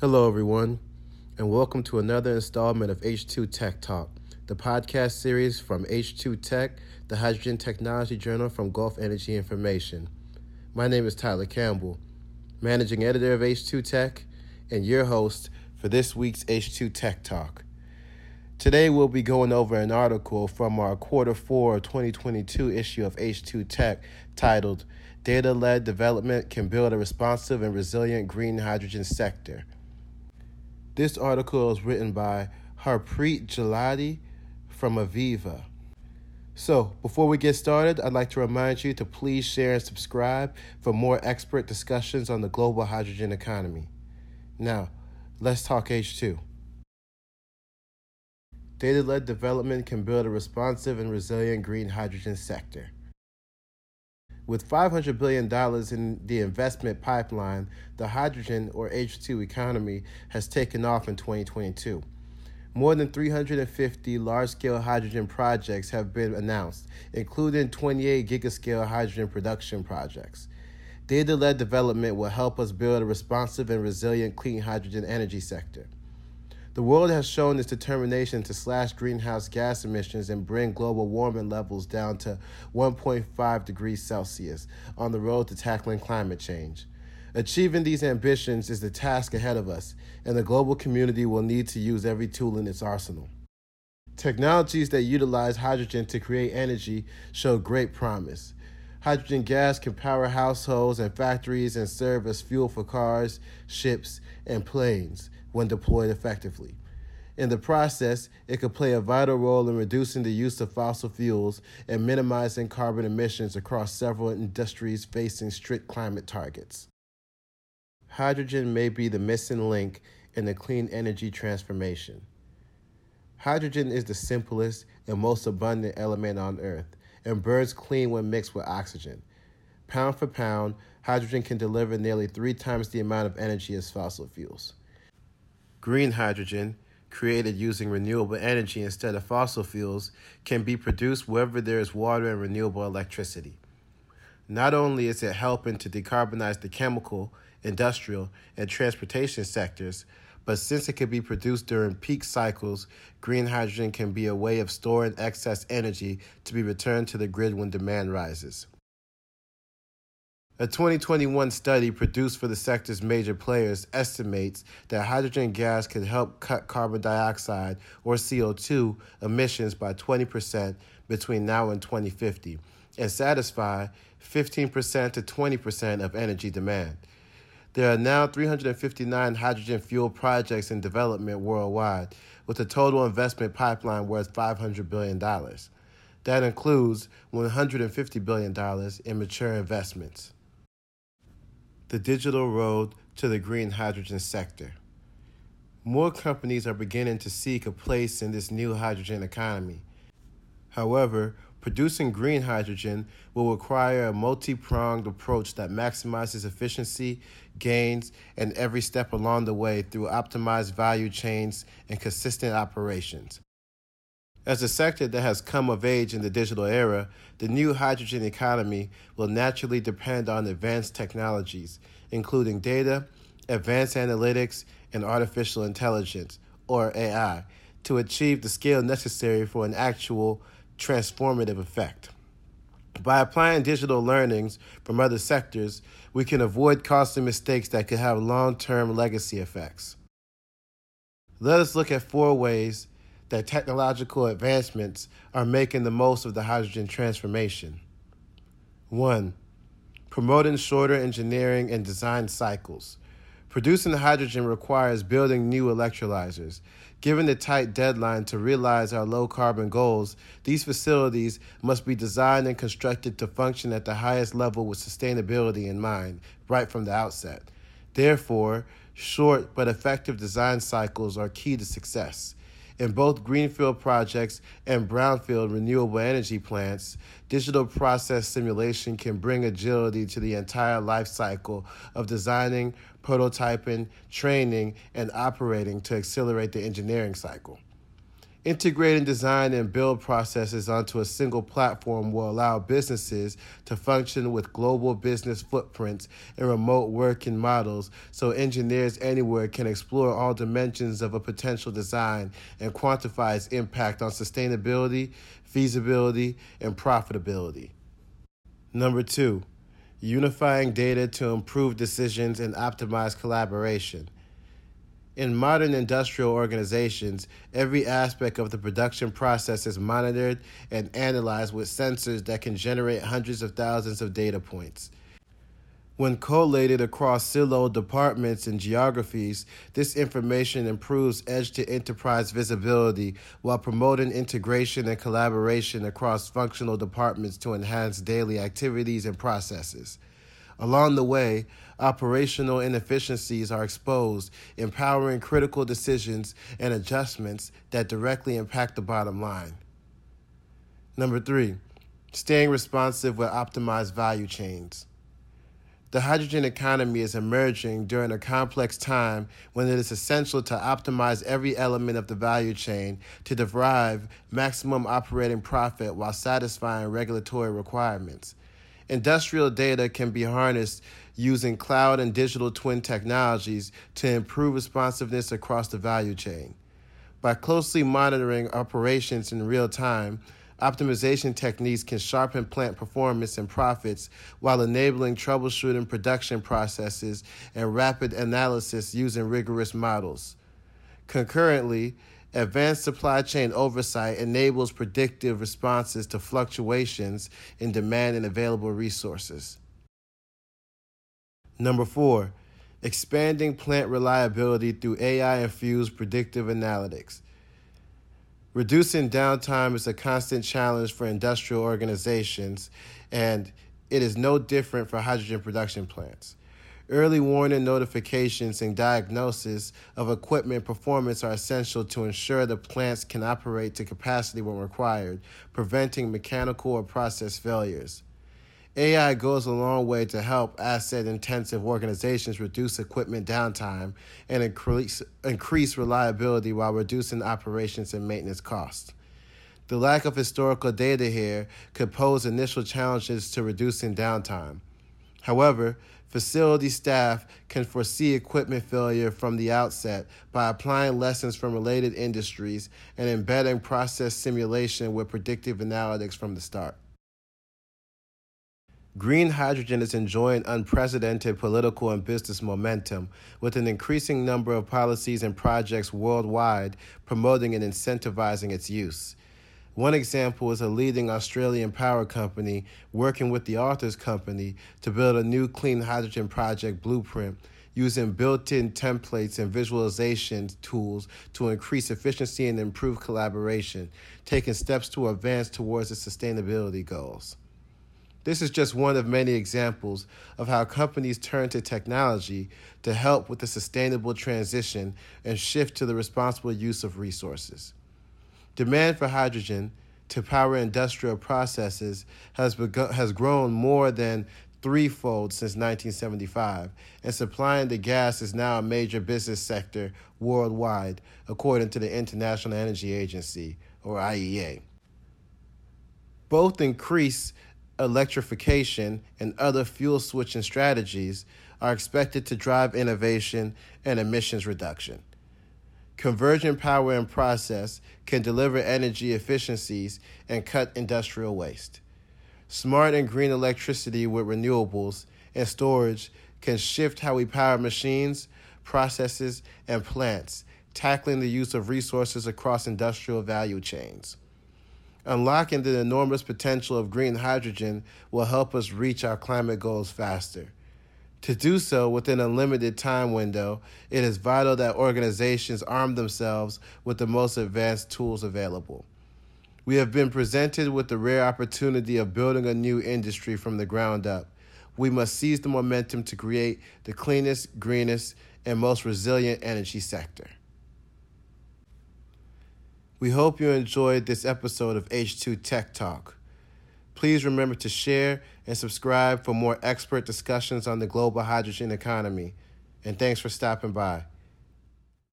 Hello, everyone, and welcome to another installment of H2 Tech Talk, the podcast series from H2 Tech, the Hydrogen Technology Journal from Gulf Energy Information. My name is Tyler Campbell, managing editor of H2 Tech, and your host for this week's H2 Tech Talk. Today, we'll be going over an article from our quarter four 2022 issue of H2 Tech titled, Data-Led Development Can Build a Responsive and Resilient Green Hydrogen Sector. This article is written by Harpreet Jalati from Aviva. So, before we get started, I'd like to remind you to please share and subscribe for more expert discussions on the global hydrogen economy. Now, let's talk H2. Data-led development can build a responsive and resilient green hydrogen sector. With $500 billion in the investment pipeline, the hydrogen, or H2 economy, has taken off in 2022. More than 350 large-scale hydrogen projects have been announced, including 28 gigascale hydrogen production projects. Data-led development will help us build a responsive and resilient clean hydrogen energy sector. The world has shown its determination to slash greenhouse gas emissions and bring global warming levels down to 1.5 degrees Celsius on the road to tackling climate change. Achieving these ambitions is the task ahead of us, and the global community will need to use every tool in its arsenal. Technologies that utilize hydrogen to create energy show great promise. Hydrogen gas can power households and factories and serve as fuel for cars, ships, and planes when deployed effectively. In the process, it could play a vital role in reducing the use of fossil fuels and minimizing carbon emissions across several industries facing strict climate targets. Hydrogen may be the missing link in the clean energy transformation. Hydrogen is the simplest and most abundant element on Earth, and burns clean when mixed with oxygen. Pound for pound, hydrogen can deliver nearly 3 times the amount of energy as fossil fuels. Green hydrogen, created using renewable energy instead of fossil fuels, can be produced wherever there is water and renewable electricity. Not only is it helping to decarbonize the chemical, industrial, and transportation sectors, but since it can be produced during peak cycles, green hydrogen can be a way of storing excess energy to be returned to the grid when demand rises. A 2021 study produced for the sector's major players estimates that hydrogen gas could help cut carbon dioxide, or CO2, emissions by 20% between now and 2050 and satisfy 15% to 20% of energy demand. There are now 359 hydrogen fuel projects in development worldwide, with a total investment pipeline worth $500 billion. That includes $150 billion in mature investments. The digital road to the green hydrogen sector. More companies are beginning to seek a place in this new hydrogen economy. However, producing green hydrogen will require a multi-pronged approach that maximizes efficiency, gains, and every step along the way through optimized value chains and consistent operations. As a sector that has come of age in the digital era, the new hydrogen economy will naturally depend on advanced technologies, including data, advanced analytics, and artificial intelligence, or AI, to achieve the scale necessary for an actual transformative effect. By applying digital learnings from other sectors, we can avoid costly mistakes that could have long-term legacy effects. Let us look at 4 ways that technological advancements are making the most of the hydrogen transformation. 1. Promoting shorter engineering and design cycles. Producing hydrogen requires building new electrolyzers. Given the tight deadline to realize our low-carbon goals, these facilities must be designed and constructed to function at the highest level with sustainability in mind, right from the outset. Therefore, short but effective design cycles are key to success. In both greenfield projects and brownfield renewable energy plants, digital process simulation can bring agility to the entire life cycle of designing, prototyping, training, and operating to accelerate the engineering cycle. Integrating design and build processes onto a single platform will allow businesses to function with global business footprints and remote working models, so engineers anywhere can explore all dimensions of a potential design and quantify its impact on sustainability, feasibility, and profitability. Number 2, unifying data to improve decisions and optimize collaboration. In modern industrial organizations, every aspect of the production process is monitored and analyzed with sensors that can generate hundreds of thousands of data points. When collated across siloed departments and geographies, this information improves edge-to-enterprise visibility while promoting integration and collaboration across functional departments to enhance daily activities and processes. Along the way, operational inefficiencies are exposed, empowering critical decisions and adjustments that directly impact the bottom line. Number 3, staying responsive with optimized value chains. The hydrogen economy is emerging during a complex time when it is essential to optimize every element of the value chain to derive maximum operating profit while satisfying regulatory requirements. Industrial data can be harnessed using cloud and digital twin technologies to improve responsiveness across the value chain. By closely monitoring operations in real time, optimization techniques can sharpen plant performance and profits while enabling troubleshooting production processes and rapid analysis using rigorous models. Concurrently, advanced supply chain oversight enables predictive responses to fluctuations in demand and available resources. Number 4, expanding plant reliability through AI-infused predictive analytics. Reducing downtime is a constant challenge for industrial organizations, and it is no different for hydrogen production plants. Early warning notifications and diagnosis of equipment performance are essential to ensure the plants can operate to capacity when required, preventing mechanical or process failures. AI goes a long way to help asset-intensive organizations reduce equipment downtime and increase reliability while reducing operations and maintenance costs. The lack of historical data here could pose initial challenges to reducing downtime. However, facility staff can foresee equipment failure from the outset by applying lessons from related industries and embedding process simulation with predictive analytics from the start. Green hydrogen is enjoying unprecedented political and business momentum, with an increasing number of policies and projects worldwide promoting and incentivizing its use. One example is a leading Australian power company working with the Authors Company to build a new clean hydrogen project blueprint using built-in templates and visualization tools to increase efficiency and improve collaboration, taking steps to advance towards its sustainability goals. This is just one of many examples of how companies turn to technology to help with the sustainable transition and shift to the responsible use of resources. Demand for hydrogen to power industrial processes has grown more than threefold since 1975, and supplying the gas is now a major business sector worldwide, according to the International Energy Agency, or IEA. Both increase electrification and other fuel switching strategies are expected to drive innovation and emissions reduction. Convergent power and process can deliver energy efficiencies and cut industrial waste. Smart and green electricity with renewables and storage can shift how we power machines, processes, and plants, tackling the use of resources across industrial value chains. Unlocking the enormous potential of green hydrogen will help us reach our climate goals faster. To do so within a limited time window, it is vital that organizations arm themselves with the most advanced tools available. We have been presented with the rare opportunity of building a new industry from the ground up. We must seize the momentum to create the cleanest, greenest, and most resilient energy sector. We hope you enjoyed this episode of H2 Tech Talk. Please remember to share and subscribe for more expert discussions on the global hydrogen economy. And thanks for stopping by.